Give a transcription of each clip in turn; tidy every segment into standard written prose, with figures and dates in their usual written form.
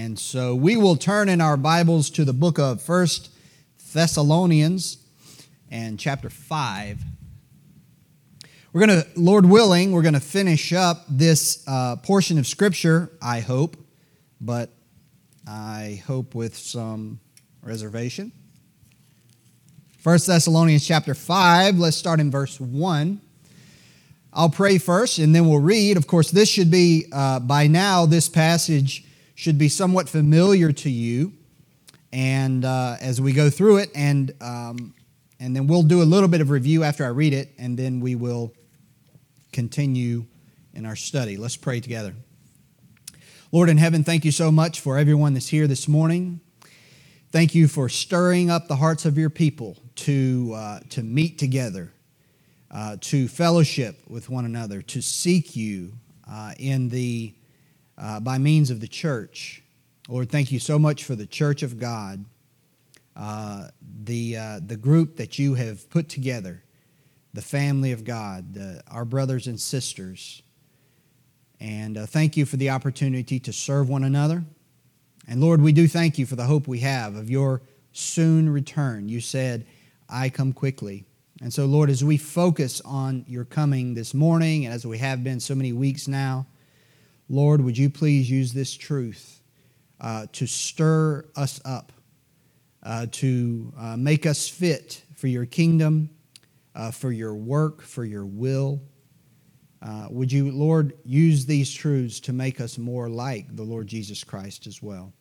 And so we will turn in our Bibles to the book of 1 Thessalonians and chapter 5. We're going to, Lord willing, we're going to finish up this portion of Scripture, I hope, but I hope with some reservation. 1 Thessalonians chapter 5, let's start in verse 1. I'll pray first and then we'll read. Of course, this should be, by now, this passage should be somewhat familiar to you, and as we go through it, and then we'll do a little bit of review after I read it, and then we will continue in our study. Let's pray together. Lord in heaven, thank you so much for everyone that's here this morning. Thank you for stirring up the hearts of your people to meet together, to fellowship with one another, to seek you by means of the church. Lord, thank you so much for the church of God, the group that you have put together, the family of God, our brothers and sisters. And thank you for the opportunity to serve one another. And Lord, we do thank you for the hope we have of your soon return. You said, I come quickly. And so, Lord, as we focus on your coming this morning, and as we have been so many weeks now, Lord, would you please use this truth to stir us up, to make us fit for your kingdom, for your work, for your will. Would you, Lord, use these truths to make us more like the Lord Jesus Christ as well?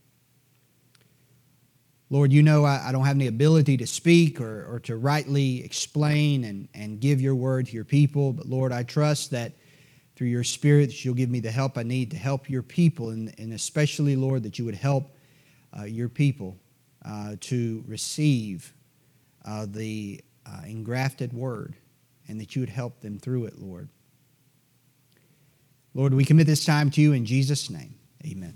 Lord, you know I don't have any ability to speak or to rightly explain and give your word to your people, but Lord, I trust that through your Spirit, that you'll give me the help I need to help your people, and especially, Lord, that you would help your people to receive the engrafted word, and that you would help them through it, Lord. Lord, we commit this time to you in Jesus' name. Amen.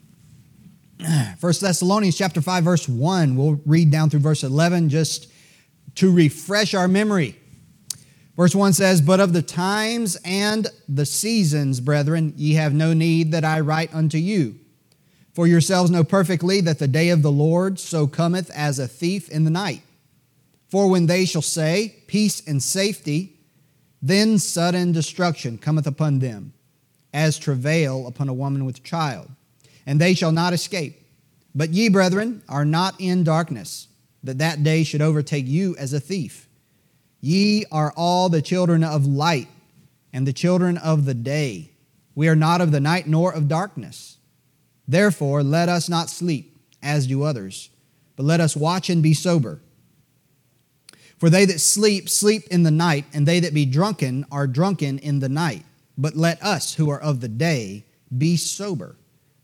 1 Thessalonians chapter 5, verse 1. We'll read down through verse 11 just to refresh our memory. Verse 1 says, But of the times and the seasons, brethren, ye have no need that I write unto you. For yourselves know perfectly that the day of the Lord so cometh as a thief in the night. For when they shall say, Peace and safety, then sudden destruction cometh upon them, as travail upon a woman with child, and they shall not escape. But ye, brethren, are not in darkness, that that day should overtake you as a thief. Ye are all the children of light and the children of the day. We are not of the night nor of darkness. Therefore, let us not sleep, as do others, but let us watch and be sober. For they that sleep, sleep in the night, and they that be drunken are drunken in the night. But let us, who are of the day, be sober,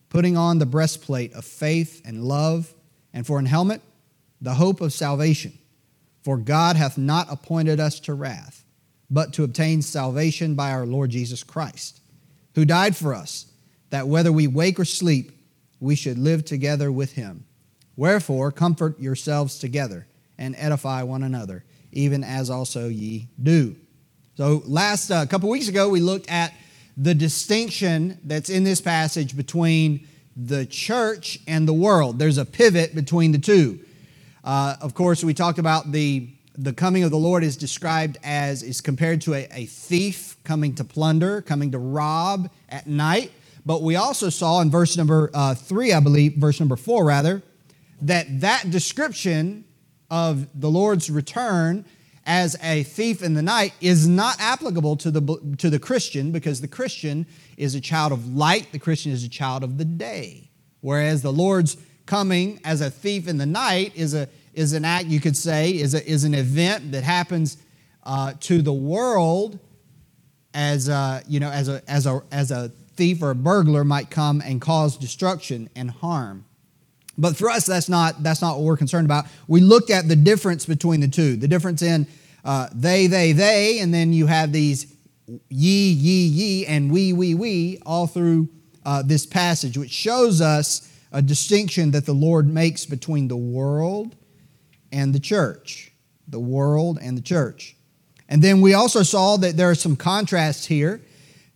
putting on the breastplate of faith and love, and for an helmet, the hope of salvation. For God hath not appointed us to wrath, but to obtain salvation by our Lord Jesus Christ, who died for us, that whether we wake or sleep, we should live together with him. Wherefore, comfort yourselves together and edify one another, even as also ye do. So last couple weeks ago, we looked at the distinction that's in this passage between the church and the world. There's a pivot between the two. Of course, we talked about the coming of the Lord is described as, is compared to a thief coming to plunder, coming to rob at night. But we also saw in verse number 3, I believe, verse number 4 rather, that description of the Lord's return as a thief in the night is not applicable to the Christian, because the Christian is a child of light, the Christian is a child of the day. Whereas the Lord's coming as a thief in the night is an act, you could say, is an event that happens to the world, as a thief or a burglar might come and cause destruction and harm. But for us, that's not what we're concerned about. We looked at the difference between the two, the difference in they, and then you have these ye, and we, all through this passage, which shows us a distinction that the Lord makes between the world and the church. The world and the church. And then we also saw that there are some contrasts here.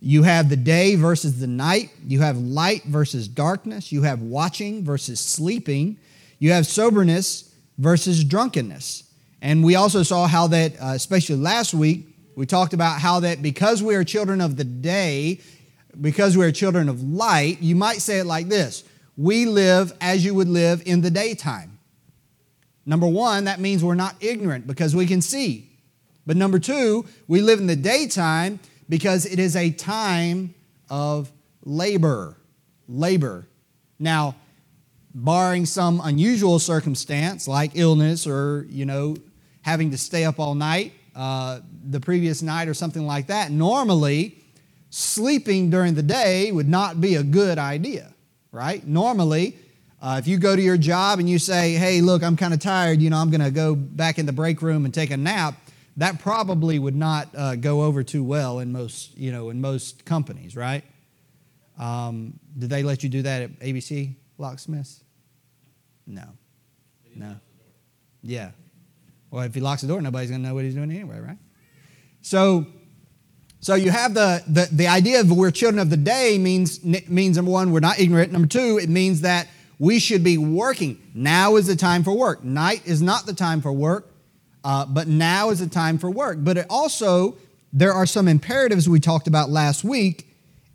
You have the day versus the night. You have light versus darkness. You have watching versus sleeping. You have soberness versus drunkenness. And we also saw how that, especially last week, we talked about how that because we are children of the day, because we are children of light, you might say it like this: we live as you would live in the daytime. Number one, that means we're not ignorant because we can see. But number two, we live in the daytime because it is a time of labor. Labor. Now, barring some unusual circumstance like illness or, having to stay up all night the previous night or something like that, normally sleeping during the day would not be a good idea, right? Normally, if you go to your job and you say, hey, look, I'm kind of tired, I'm going to go back in the break room and take a nap, that probably would not go over too well in most, in most companies, right? Did they let you do that at ABC Locksmiths? No. Yeah. Well, if he locks the door, nobody's going to know what he's doing anyway, right? So you have the idea of we're children of the day means number one, we're not ignorant. Number two, it means that we should be working. Now is the time for work. Night is not the time for work, but now is the time for work. But it also, there are some imperatives we talked about last week.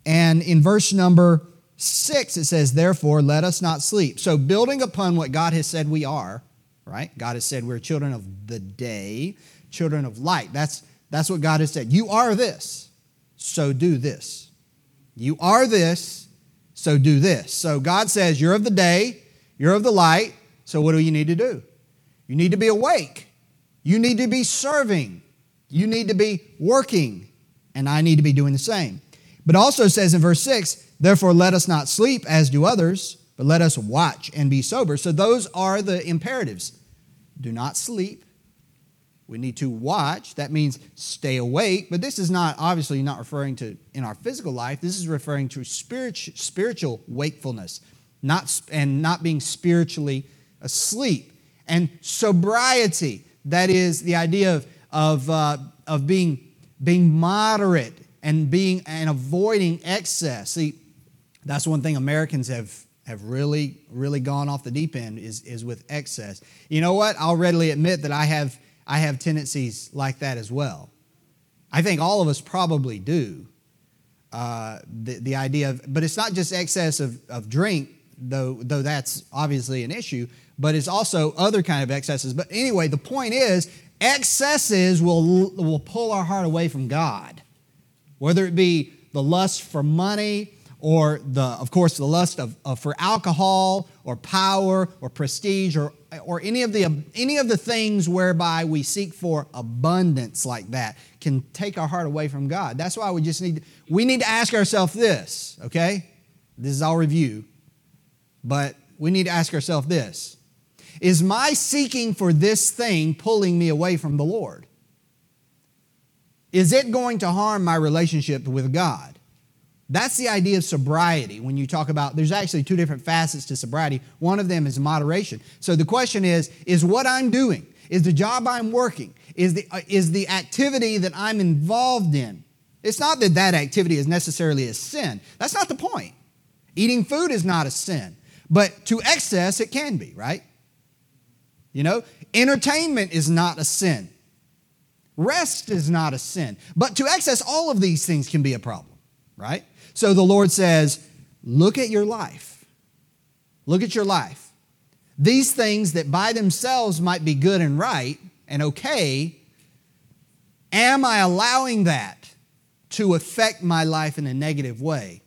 And in verse number 6, it says, therefore, let us not sleep. So building upon what God has said we are, right? God has said we're children of the day, children of light. That's what God has said. You are this, so do this. You are this, so do this. So God says you're of the day, you're of the light, so what do you need to do? You need to be awake. You need to be serving. You need to be working. And I need to be doing the same. But also says in verse 6, therefore let us not sleep as do others, but let us watch and be sober. So those are the imperatives. Do not sleep. We need to watch. That means stay awake. But this is not, obviously, not referring to in our physical life. This is referring to spiritual wakefulness, not being spiritually asleep. And sobriety, that is the idea of being moderate and avoiding excess. See, that's one thing Americans have really, really gone off the deep end is with excess. You know what? I'll readily admit that I have tendencies like that as well. I think all of us probably do. The idea of, but it's not just excess of drink, though that's obviously an issue, but it's also other kind of excesses. But anyway, the point is, excesses will pull our heart away from God, whether it be the lust for money, or of course the lust for alcohol or power or prestige or any of the things whereby we seek for abundance like that can take our heart away from God. That's why we need to ask ourselves this, okay? This is all review, but we need to ask ourselves this. Is my seeking for this thing pulling me away from the Lord? Is it going to harm my relationship with God? That's the idea of sobriety when you talk about, there's actually two different facets to sobriety. One of them is moderation. So the question is what I'm doing, is the job I'm working, is the activity that I'm involved in. It's not that activity is necessarily a sin. That's not the point. Eating food is not a sin. But to excess, it can be, right? Entertainment is not a sin. Rest is not a sin. But to excess, all of these things can be a problem, right? So the Lord says, look at your life. Look at your life. These things that by themselves might be good and right and okay, am I allowing that to affect my life in a negative way?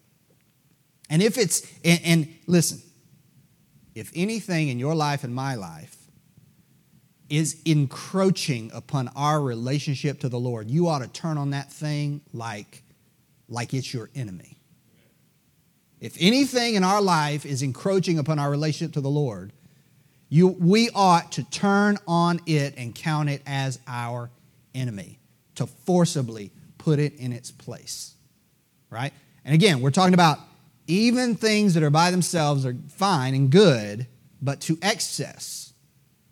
And if it's, and listen, if anything in your life and my life is encroaching upon our relationship to the Lord, you ought to turn on that thing like it's your enemy. If anything in our life is encroaching upon our relationship to the Lord, we ought to turn on it and count it as our enemy, to forcibly put it in its place, right? And again, we're talking about even things that are by themselves are fine and good, but to excess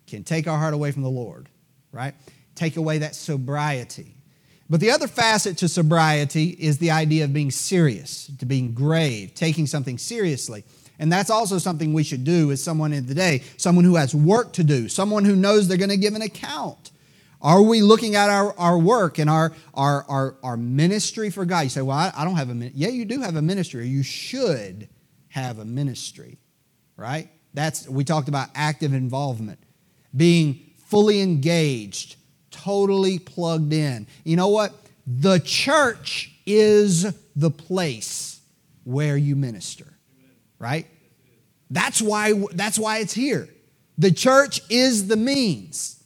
can take our heart away from the Lord, right? Take away that sobriety. But the other facet to sobriety is the idea of being serious, to being grave, taking something seriously. And that's also something we should do as someone in the day, someone who has work to do, someone who knows they're going to give an account. Are we looking at our work and our ministry for God? You say, well, I don't have a ministry. Yeah, you do have a ministry. You should have a ministry, right? We talked about active involvement, being fully engaged, totally plugged in. You know what? The church is the place where you minister, right? That's why it's here. The church is the means.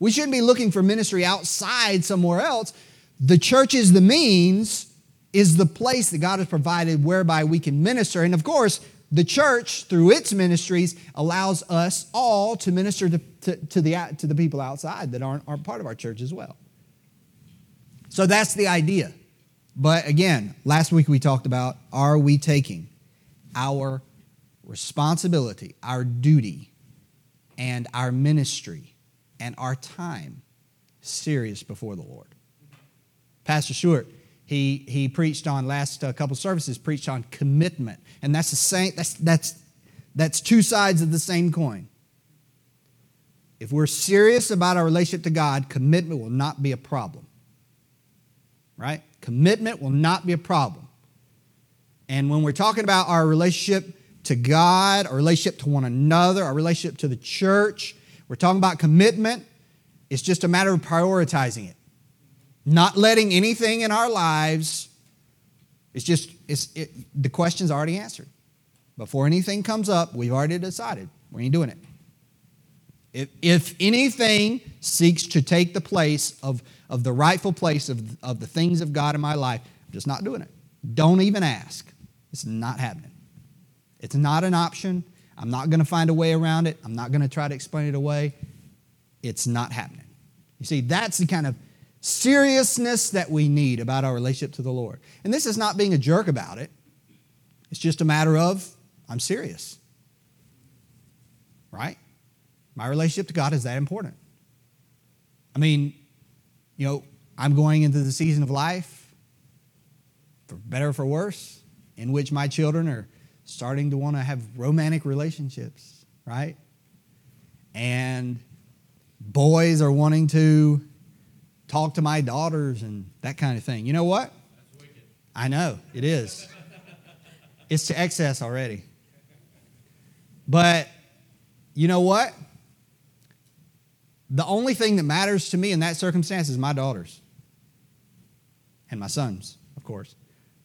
We shouldn't be looking for ministry outside somewhere else. The church is the means, is the place that God has provided whereby we can minister. And of course, the church, through its ministries, allows us all to minister to the people outside that aren't part of our church as well. So that's the idea. But again, last week we talked about, are we taking our responsibility, our duty, and our ministry and our time serious before the Lord? Pastor Stewart, he preached on last couple services, preached on commitment, and that's the same. That's two sides of the same coin. If we're serious about our relationship to God, commitment will not be a problem. Right? Commitment will not be a problem. And when we're talking about our relationship to God, our relationship to one another, our relationship to the church, we're talking about commitment. It's just a matter of prioritizing it. Not letting anything in our lives. The question's already answered. Before anything comes up, we've already decided we ain't doing it. If anything seeks to take the place of the rightful place of the things of God in my life, I'm just not doing it. Don't even ask. It's not happening. It's not an option. I'm not going to find a way around it. I'm not going to try to explain it away. It's not happening. You see, that's the kind of seriousness that we need about our relationship to the Lord. And this is not being a jerk about it. It's just a matter of, I'm serious. Right? My relationship to God is that important. I mean, you know, I'm going into the season of life, for better or for worse, in which my children are starting to want to have romantic relationships, right? And boys are wanting to talk to my daughters and that kind of thing. You know what? That's wicked. I know, it is. It's to excess already. But you know what? The only thing that matters to me in that circumstance is my daughters and my sons, of course.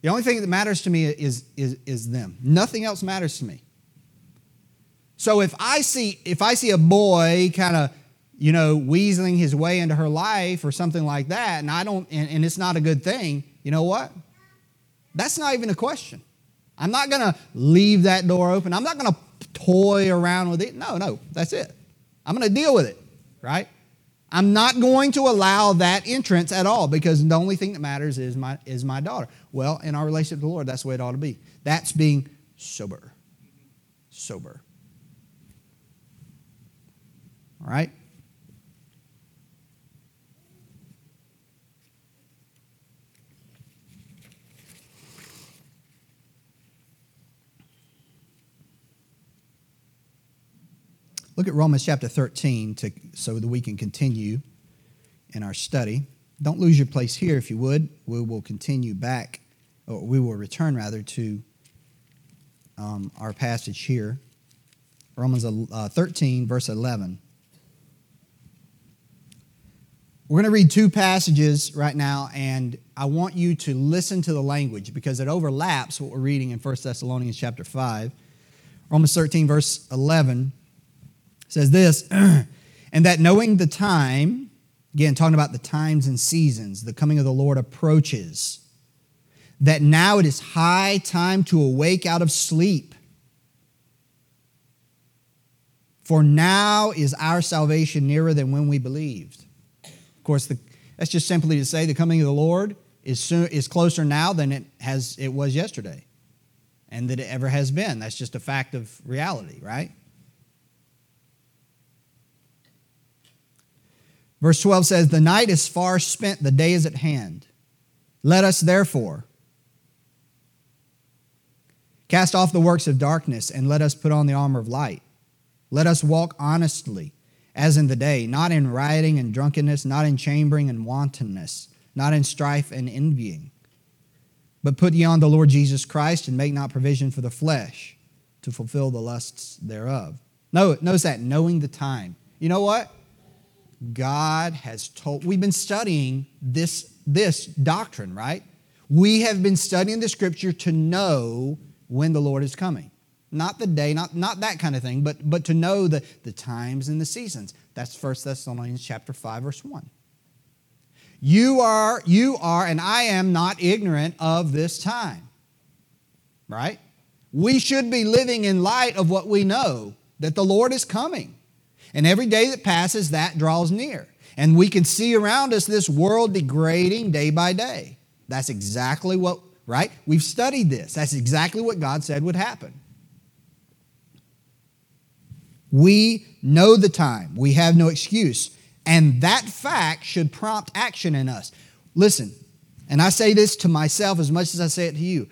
The only thing that matters to me is them. Nothing else matters to me. So if I see a boy kind of, you know, weaseling his way into her life or something like that, and and it's not a good thing, you know what? That's not even a question. I'm not going to leave that door open. I'm not going to toy around with it. No, that's it. I'm going to deal with it, right? I'm not going to allow that entrance at all, because the only thing that matters is my daughter. Well, in our relationship to the Lord, that's the way it ought to be. That's being sober. Sober. All right? Look at Romans chapter 13 so that we can continue in our study. Don't lose your place here if you would. We will continue back, or we will return rather to our passage here. Romans 13, verse 11. We're going to read two passages right now, and I want you to listen to the language because it overlaps what we're reading in 1 Thessalonians chapter 5. Romans 13, verse 11. Says this, and that knowing the time, again, talking about the times and seasons, the coming of the Lord approaches, that now it is high time to awake out of sleep. For now is our salvation nearer than when we believed. Of course, that's just simply to say the coming of the Lord is closer now than it was yesterday, and that it ever has been. That's just a fact of reality, right? Verse 12 says, the night is far spent, the day is at hand. Let us therefore cast off the works of darkness and let us put on the armor of light. Let us walk honestly as in the day, not in rioting and drunkenness, not in chambering and wantonness, not in strife and envying. But put ye on the Lord Jesus Christ and make not provision for the flesh to fulfill the lusts thereof. Notice that, knowing the time. You know what? God has told, we've been studying this doctrine, right? We have been studying the scripture to know when the Lord is coming. Not the day, not that kind of thing, but to know the times and the seasons. That's 1 Thessalonians chapter 5, verse 1. You are, and I am not ignorant of this time, right? We should be living in light of what we know, that the Lord is coming. And every day that passes, that draws near. And we can see around us this world degrading day by day. That's exactly what, right? We've studied this. That's exactly what God said would happen. We know the time. We have no excuse. And that fact should prompt action in us. Listen, and I say this to myself as much as I say it to you.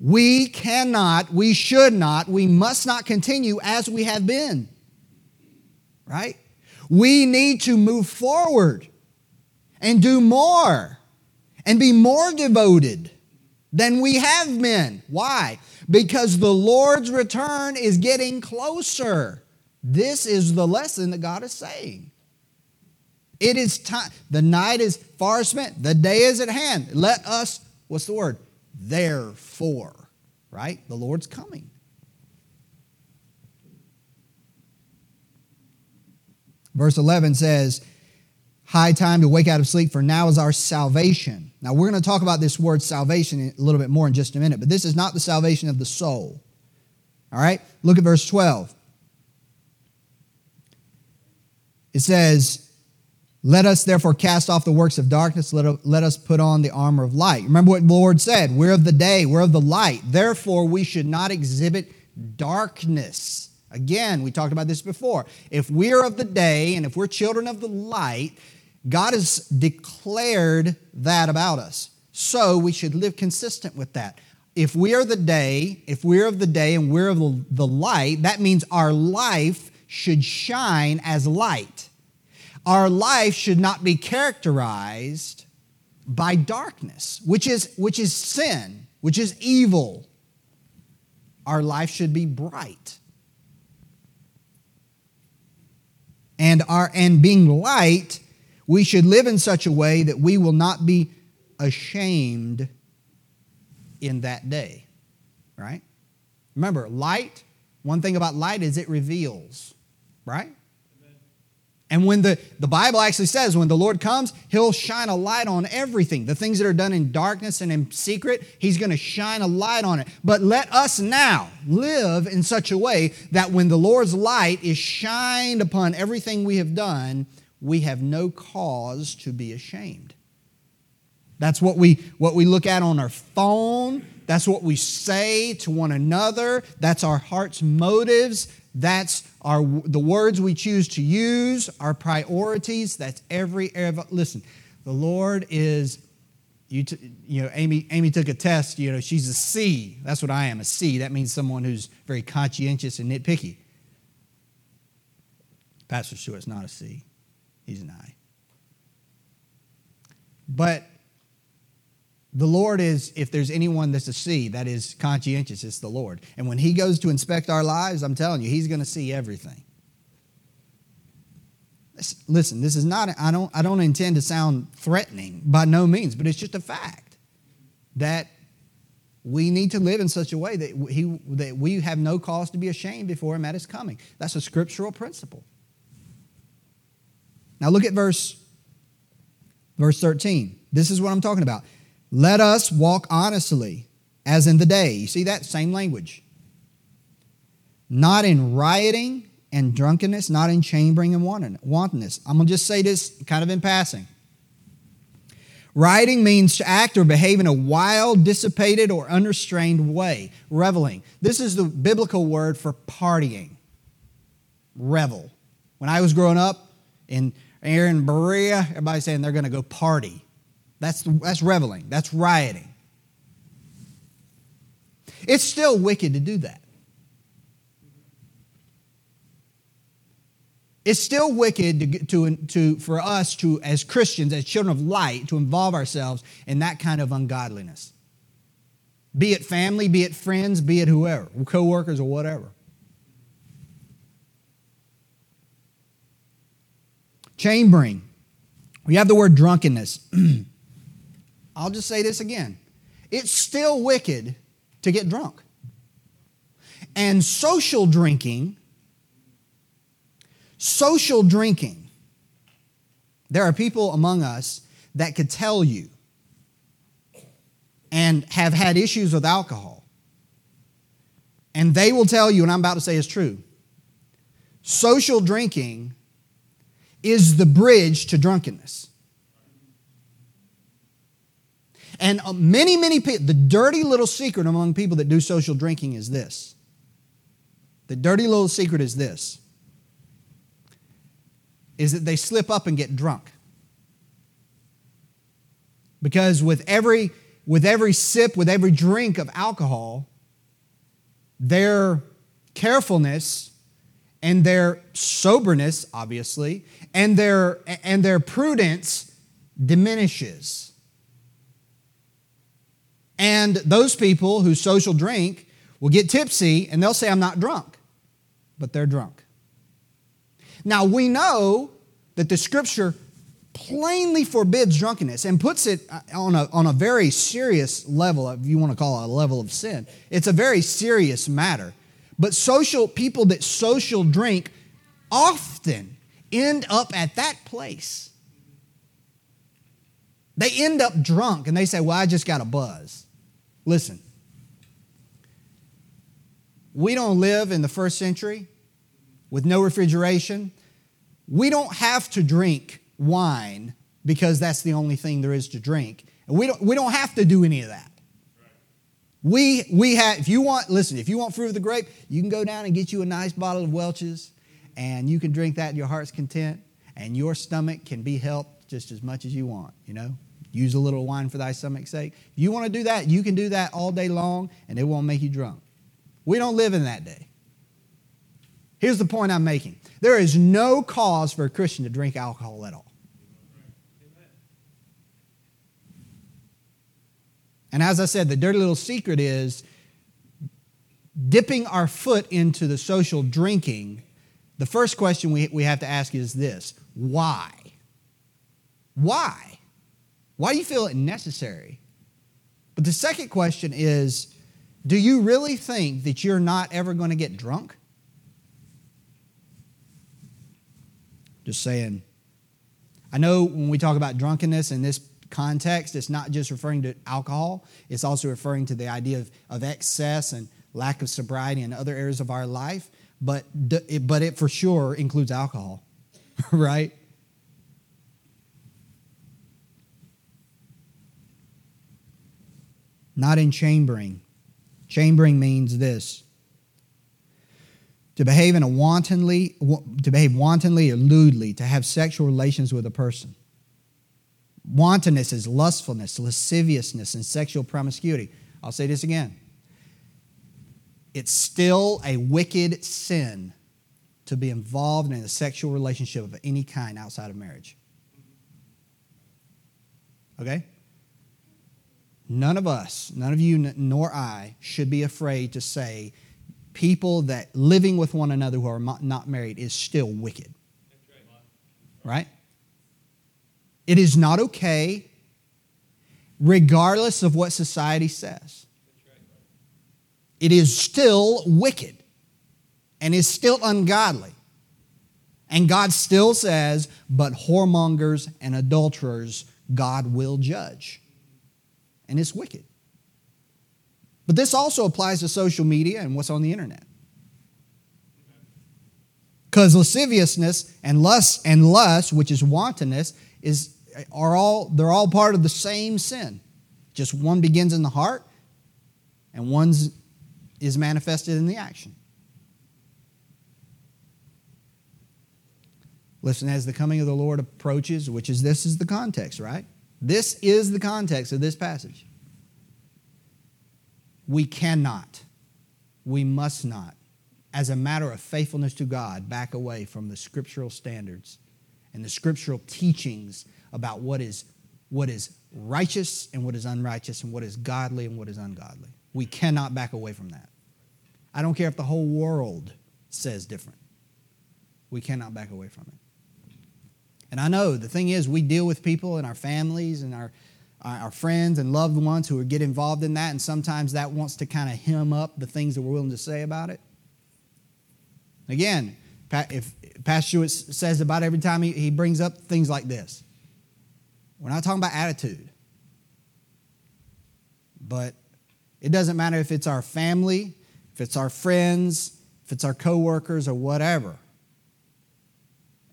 We cannot, we should not, we must not continue as we have been. Right? We need to move forward and do more and be more devoted than we have been. Why? Because the Lord's return is getting closer. This is the lesson that God is saying. It is time. The night is far spent. The day is at hand. Let us, what's the word? Therefore, right? The Lord's coming. Verse 11 says, high time to wake out of sleep, for now is our salvation. Now, we're going to talk about this word salvation a little bit more in just a minute, but this is not the salvation of the soul. All right? Look at verse 12. It says, let us therefore cast off the works of darkness, let us put on the armor of light. Remember what the Lord said, we're of the day, we're of the light. Therefore, we should not exhibit darkness. Again, we talked about this before. If we're of the day and if we're children of the light, God has declared that about us. So we should live consistent with that. If we are the day, if we're of the day and we're of the light, that means our life should shine as light. Our life should not be characterized by darkness, which is sin, which is evil. Our life should be bright. And being light, we should live in such a way that we will not be ashamed in that day, right? Remember, light, one thing about light is it reveals, right? Amen. And when the Bible actually says when the Lord comes, He'll shine a light on everything. The things that are done in darkness and in secret, He's going to shine a light on it. But let us now live in such a way that when the Lord's light is shined upon everything we have done, we have no cause to be ashamed. That's what we look at on our phone. That's what we say to one another. That's our heart's motives. That's the words we choose to use, our priorities. That's every area of, listen, the Lord is, Amy took a test, she's a C. That's what I am, a C. That means someone who's very conscientious and nitpicky. Pastor Stewart's not a C. He's an I. But the Lord is, if there's anyone that's a C, that is conscientious, it's the Lord. And when He goes to inspect our lives, I'm telling you, He's going to see everything. Listen, this is not, I don't intend to sound threatening by no means, but it's just a fact that we need to live in such a way that we have no cause to be ashamed before Him at His coming. That's a scriptural principle. Now look at verse 13. This is what I'm talking about. Let us walk honestly as in the day. You see that? Same language. Not in rioting and drunkenness, not in chambering and wantonness. I'm going to just say this kind of in passing. Rioting means to act or behave in a wild, dissipated, or unrestrained way. Reveling. This is the biblical word for partying. Revel. When I was growing up, in Berea, everybody's saying they're going to go party. That's reveling. That's rioting. It's still wicked to do that. It's still wicked for us to, as Christians, as children of light, to involve ourselves in that kind of ungodliness. Be it family, be it friends, be it whoever, co-workers or whatever. Chambering. We have the word drunkenness. I'll just say this again. It's still wicked to get drunk. And social drinking. There are people among us that could tell you and have had issues with alcohol. And they will tell you, and I'm about to say is true, social drinking is the bridge to drunkenness. And many, many people, the dirty little secret among people that do social drinking is this. The dirty little secret is this, is that they slip up and get drunk. Because with every sip, with every drink of alcohol, their carefulness and their soberness, obviously, and their prudence diminishes. And those people who social drink will get tipsy and they'll say, I'm not drunk, but they're drunk. Now, we know that the Scripture plainly forbids drunkenness and puts it on a very serious level, if you want to call it a level of sin. It's a very serious matter. But people that social drink often end up at that place. They end up drunk and they say, well, I just got a buzz. Listen, we don't live in the first century with no refrigeration. We don't have to drink wine because that's the only thing there is to drink. And we don't have to do any of that. Right. If you want fruit of the grape, you can go down and get you a nice bottle of Welch's and you can drink that to your heart's content and your stomach can be helped just as much as you want, you know. Use a little wine for thy stomach's sake. If you want to do that, you can do that all day long and it won't make you drunk. We don't live in that day. Here's the point I'm making. There is no cause for a Christian to drink alcohol at all. And as I said, the dirty little secret is dipping our foot into the social drinking. The first question we have to ask is this. Why? Why? Why do you feel it necessary? But the second question is, do you really think that you're not ever going to get drunk? Just saying. I know when we talk about drunkenness in this context, it's not just referring to alcohol. It's also referring to the idea of excess and lack of sobriety in other areas of our life. But it for sure includes alcohol, right? Not in chambering. Chambering means this. To behave wantonly or lewdly, to have sexual relations with a person. Wantonness is lustfulness, lasciviousness, and sexual promiscuity. I'll say this again. It's still a wicked sin to be involved in a sexual relationship of any kind outside of marriage. Okay? None of us, none of you, nor I, should be afraid to say people that living with one another who are not married is still wicked. Right? It is not okay regardless of what society says. It is still wicked and is still ungodly. And God still says, but whoremongers and adulterers God will judge. And it's wicked. But this also applies to social media and what's on the internet. Because lasciviousness and lust, which is wantonness, are all part of the same sin. Just one begins in the heart and one is manifested in the action. Listen, as the coming of the Lord approaches, which is the context, right? This is the context of this passage. We cannot, we must not, as a matter of faithfulness to God, back away from the scriptural standards and the scriptural teachings about what is righteous and what is unrighteous and what is godly and what is ungodly. We cannot back away from that. I don't care if the whole world says different. We cannot back away from it. And I know the thing is, we deal with people in our families and our friends and loved ones who get involved in that, and sometimes that wants to kind of hem up the things that we're willing to say about it. Again, if Pastor Hewitt says about every time he brings up things like this, we're not talking about attitude. But it doesn't matter if it's our family, if it's our friends, if it's our coworkers or whatever.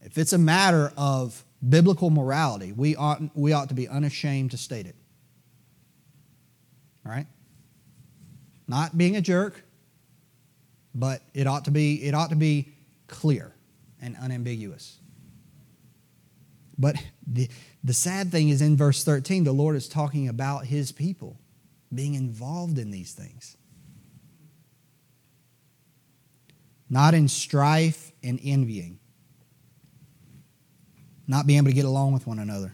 If it's a matter of biblical morality, we ought to be unashamed to state it. All right? Not being a jerk, but it ought to be clear and unambiguous. But the sad thing is, in verse 13, the Lord is talking about His people being involved in these things. Not in strife and envying. Not being able to get along with one another.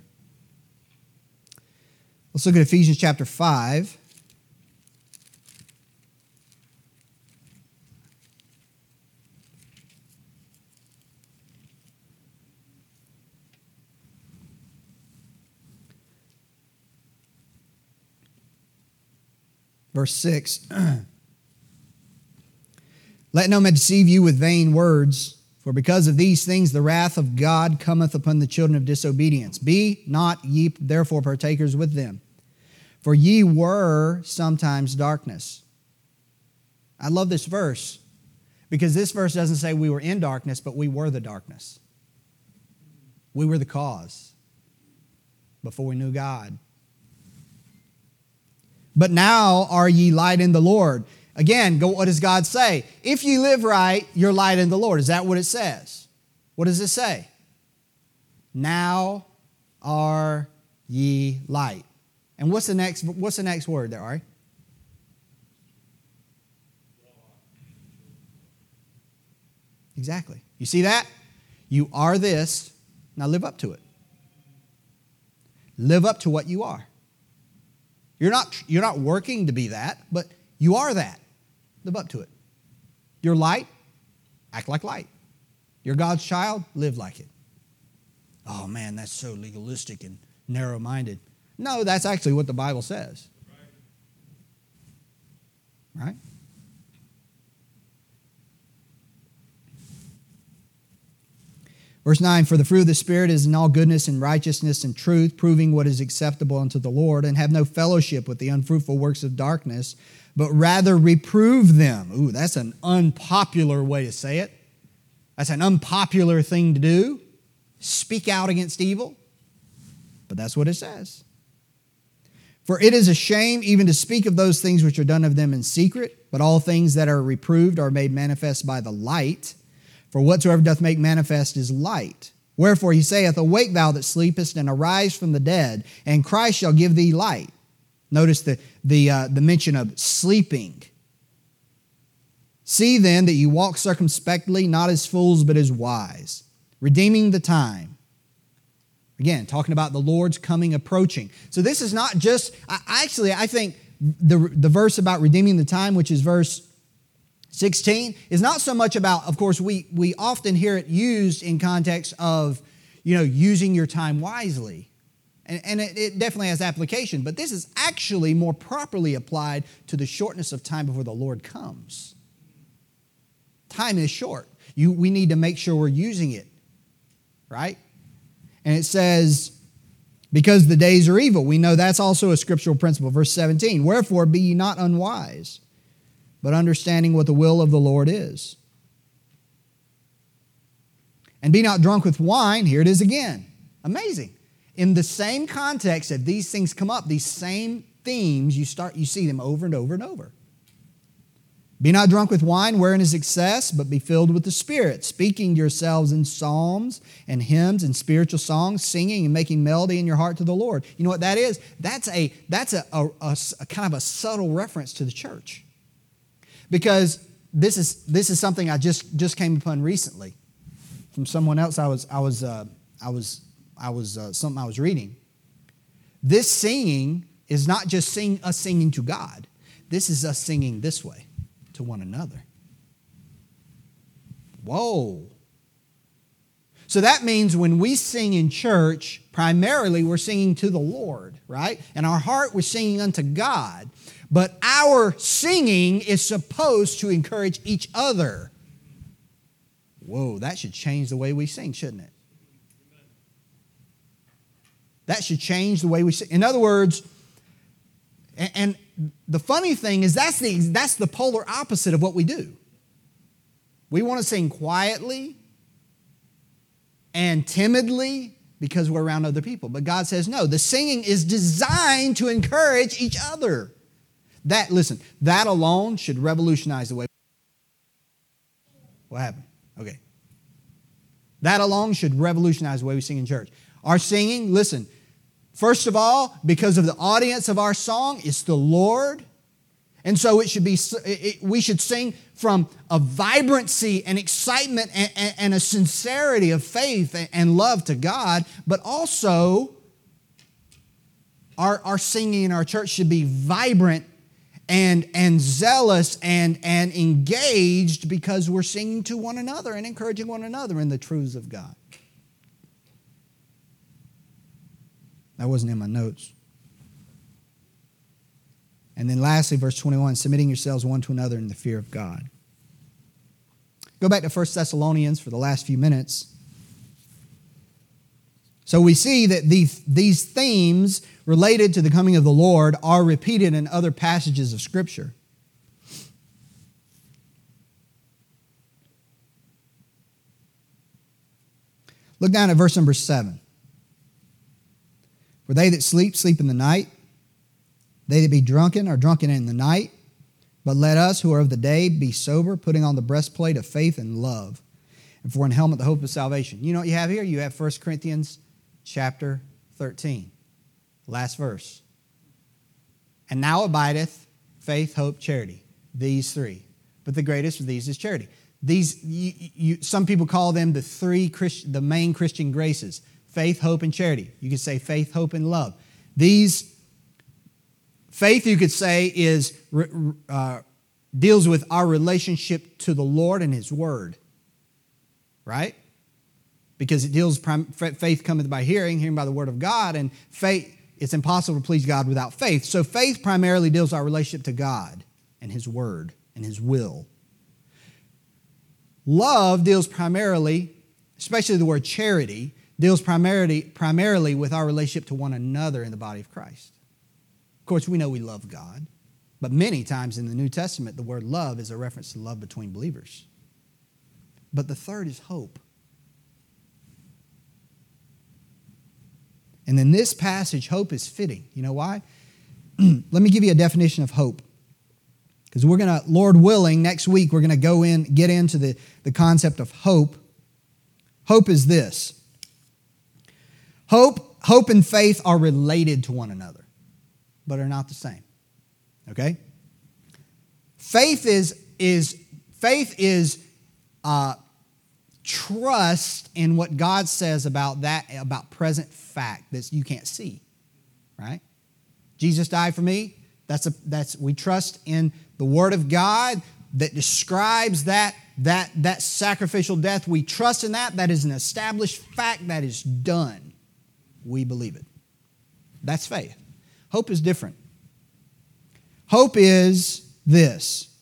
Let's look at Ephesians chapter 5. Verse 6, let no man deceive you with vain words, for because of these things the wrath of God cometh upon the children of disobedience. Be not ye therefore partakers with them, for ye were sometimes darkness. I love this verse, because this verse doesn't say we were in darkness, but we were the darkness. We were the cause before we knew God. But now are ye light in the Lord. Again, what does God say? If ye live right, you're light in the Lord. Is that what it says? What does it say? Now are ye light. And what's the next word there, Ari? Exactly. You see that? You are this. Now live up to it. Live up to what you are. You're not working to be that, but you are that. Live up to it. You're light, act like light. You're God's child, live like it. Oh man, that's so legalistic and narrow-minded. No, that's actually what the Bible says. Right? Verse 9, for the fruit of the Spirit is in all goodness and righteousness and truth, proving what is acceptable unto the Lord, and have no fellowship with the unfruitful works of darkness, but rather reprove them. Ooh, that's an unpopular way to say it. That's an unpopular thing to do. Speak out against evil. But that's what it says. For it is a shame even to speak of those things which are done of them in secret, but all things that are reproved are made manifest by the light, for whatsoever doth make manifest is light. Wherefore he saith, awake thou that sleepest, and arise from the dead, and Christ shall give thee light. Notice the mention of sleeping. See then that you walk circumspectly, not as fools, but as wise, redeeming the time. Again, talking about the Lord's coming approaching. So this is not just, I think the verse about redeeming the time, which is verse 16 is not so much about, of course, we often hear it used in context of, using your time wisely. And it definitely has application, but this is actually more properly applied to the shortness of time before the Lord comes. Time is short. We need to make sure we're using it, right? And it says, because the days are evil. We know that's also a scriptural principle. Verse 17, wherefore be ye not unwise, but understanding what the will of the Lord is. And be not drunk with wine. Here it is again. Amazing. In the same context, if these things come up, these same themes, you see them over and over and over. Be not drunk with wine, wherein is excess, but be filled with the Spirit, speaking to yourselves in psalms and hymns and spiritual songs, singing and making melody in your heart to the Lord. You know what that is? That's a kind of a subtle reference to the church. Because this is something I just came upon recently from someone else. Something I was reading. This singing is not just us singing to God. This is us singing this way to one another. Whoa. So that means when we sing in church, primarily we're singing to the Lord, right? In our heart we're singing unto God. But our singing is supposed to encourage each other. Whoa, that should change the way we sing, shouldn't it? That should change the way we sing. In other words, and the funny thing is that's the polar opposite of what we do. We want to sing quietly and timidly because we're around other people. But God says, no, the singing is designed to encourage each other. That alone should revolutionize the way. What happened? Okay. That alone should revolutionize the way we sing in church. Our singing, listen, first of all, because of the audience of our song, it's the Lord. And so we should sing from a vibrancy and excitement and a sincerity of faith and love to God, but also our singing in our church should be vibrant and zealous and engaged because we're singing to one another and encouraging one another in the truths of God. That wasn't in my notes. And then lastly, verse 21, submitting yourselves one to another in the fear of God. Go back to 1 Thessalonians for the last few minutes. So we see that these themes related to the coming of the Lord are repeated in other passages of Scripture. Look down at verse number 7. For they that sleep, sleep in the night. They that be drunken are drunken in the night. But let us who are of the day be sober, putting on the breastplate of faith and love, and for an helmet the hope of salvation. You know what you have here? You have 1 Corinthians chapter 13. Last verse. And now abideth faith, hope, charity. These three. But the greatest of these is charity. These, some people call them the main Christian graces. Faith, hope, and charity. You could say faith, hope, and love. These, faith you could say is deals with our relationship to the Lord and His Word. Right? Because it deals, faith cometh by hearing, hearing by the Word of God, and faith, it's impossible to please God without faith. So faith primarily deals our relationship to God and His Word and His will. Love deals primarily, especially the word charity, deals primarily with our relationship to one another in the body of Christ. Of course, we know we love God, but many times in the New Testament, the word love is a reference to love between believers. But the third is hope. And in this passage, hope is fitting. You know why? Let me give you a definition of hope. Because we're going to, Lord willing, next week we're going to get into the concept of hope. Hope is this. Hope and faith are related to one another, but are not the same. Okay? Faith is trust in what God says about present fact that you can't see, right? Jesus died for me. We trust in the Word of God that describes that sacrificial death. We trust in that. That is an established fact that is done. We believe it. That's faith. Hope is different. Hope is this.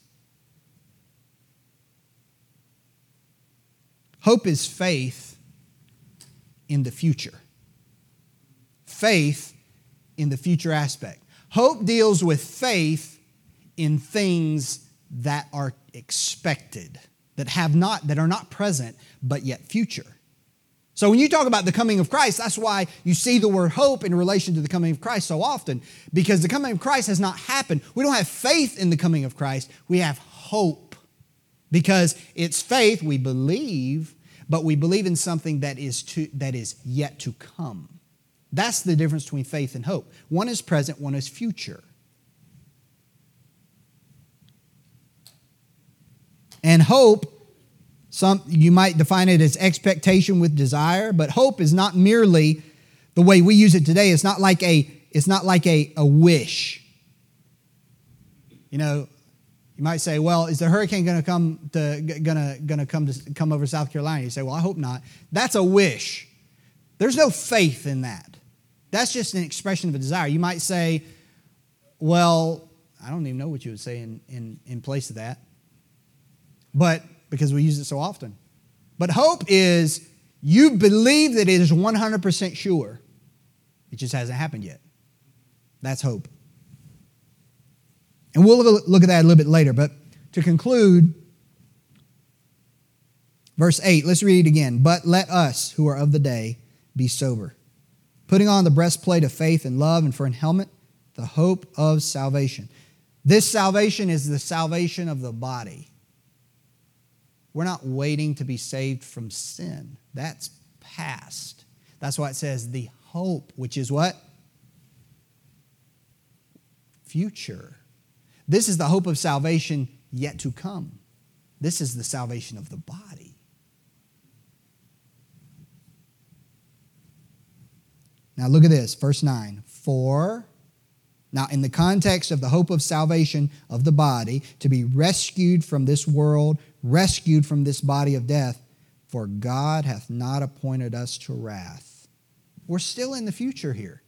Hope is faith in the future. Faith in the future aspect. Hope deals with faith in things that are expected, that are not present, but yet future. So when you talk about the coming of Christ, that's why you see the word hope in relation to the coming of Christ so often, because the coming of Christ has not happened. We don't have faith in the coming of Christ. We have hope. hope, because it's faith. We believe, but we believe in something that is yet to come. That's the difference between faith and hope. One is present, one is future. And hope, you might define it as expectation with desire, but hope is not merely the way we use it today. It's not like a wish. You know, you might say, "Well, is the hurricane going to come over South Carolina?" You say, "Well, I hope not." That's a wish. There's no faith in that. That's just an expression of a desire. You might say, "Well, I don't even know what you would say in place of that," but because we use it so often. But hope is you believe that it is 100% sure. It just hasn't happened yet. That's hope. And we'll look at that a little bit later. But to conclude, verse 8, let's read it again. "But let us who are of the day be sober, putting on the breastplate of faith and love, and for an helmet, the hope of salvation." This salvation is the salvation of the body. We're not waiting to be saved from sin. That's past. That's why it says the hope, which is what? Future. This is the hope of salvation yet to come. This is the salvation of the body. Now look at this, verse 9. "For," now in the context of the hope of salvation of the body, to be rescued from this world, rescued from this body of death, "for God hath not appointed us to wrath." We're still in the future here.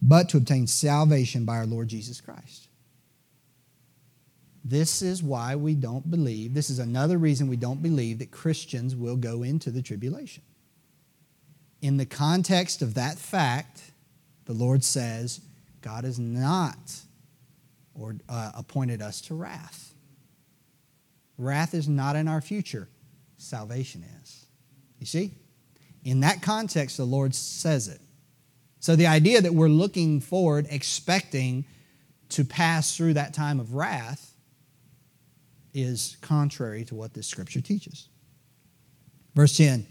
"But to obtain salvation by our Lord Jesus Christ." This is why we don't believe. This is another reason we don't believe that Christians will go into the tribulation. In the context of that fact, the Lord says, God has not appointed us to wrath. Wrath is not in our future. Salvation is. You see? In that context, the Lord says it. So the idea that we're looking forward, expecting to pass through that time of wrath, is contrary to what this scripture teaches. Verse 10,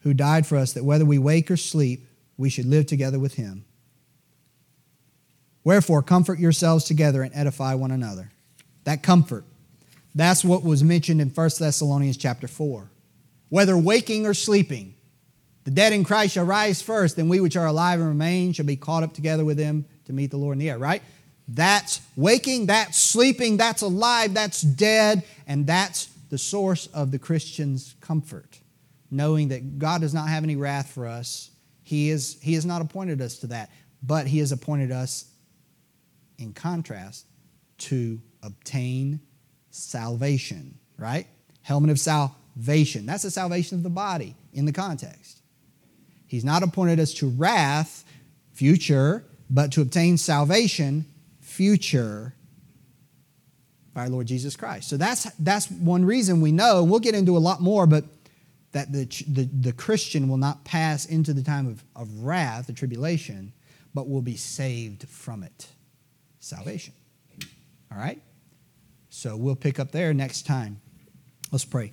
"Who died for us, that whether we wake or sleep, we should live together with him. Wherefore, comfort yourselves together and edify one another." That comfort, that's what was mentioned in 1 Thessalonians chapter 4. Whether waking or sleeping, the dead in Christ shall rise first, then we which are alive and remain shall be caught up together with them to meet the Lord in the air, right? That's waking, that's sleeping, that's alive, that's dead, and that's the source of the Christian's comfort, knowing that God does not have any wrath for us. He has not appointed us to that, but he has appointed us, in contrast, to obtain salvation, right? Helmet of salvation. That's the salvation of the body in the context. He's not appointed us to wrath, future, but to obtain salvation, future, by our Lord Jesus Christ. So that's one reason we know, we'll get into a lot more, but that the Christian will not pass into the time of wrath, the tribulation, but will be saved from it. Salvation. All right? So we'll pick up there next time. Let's pray.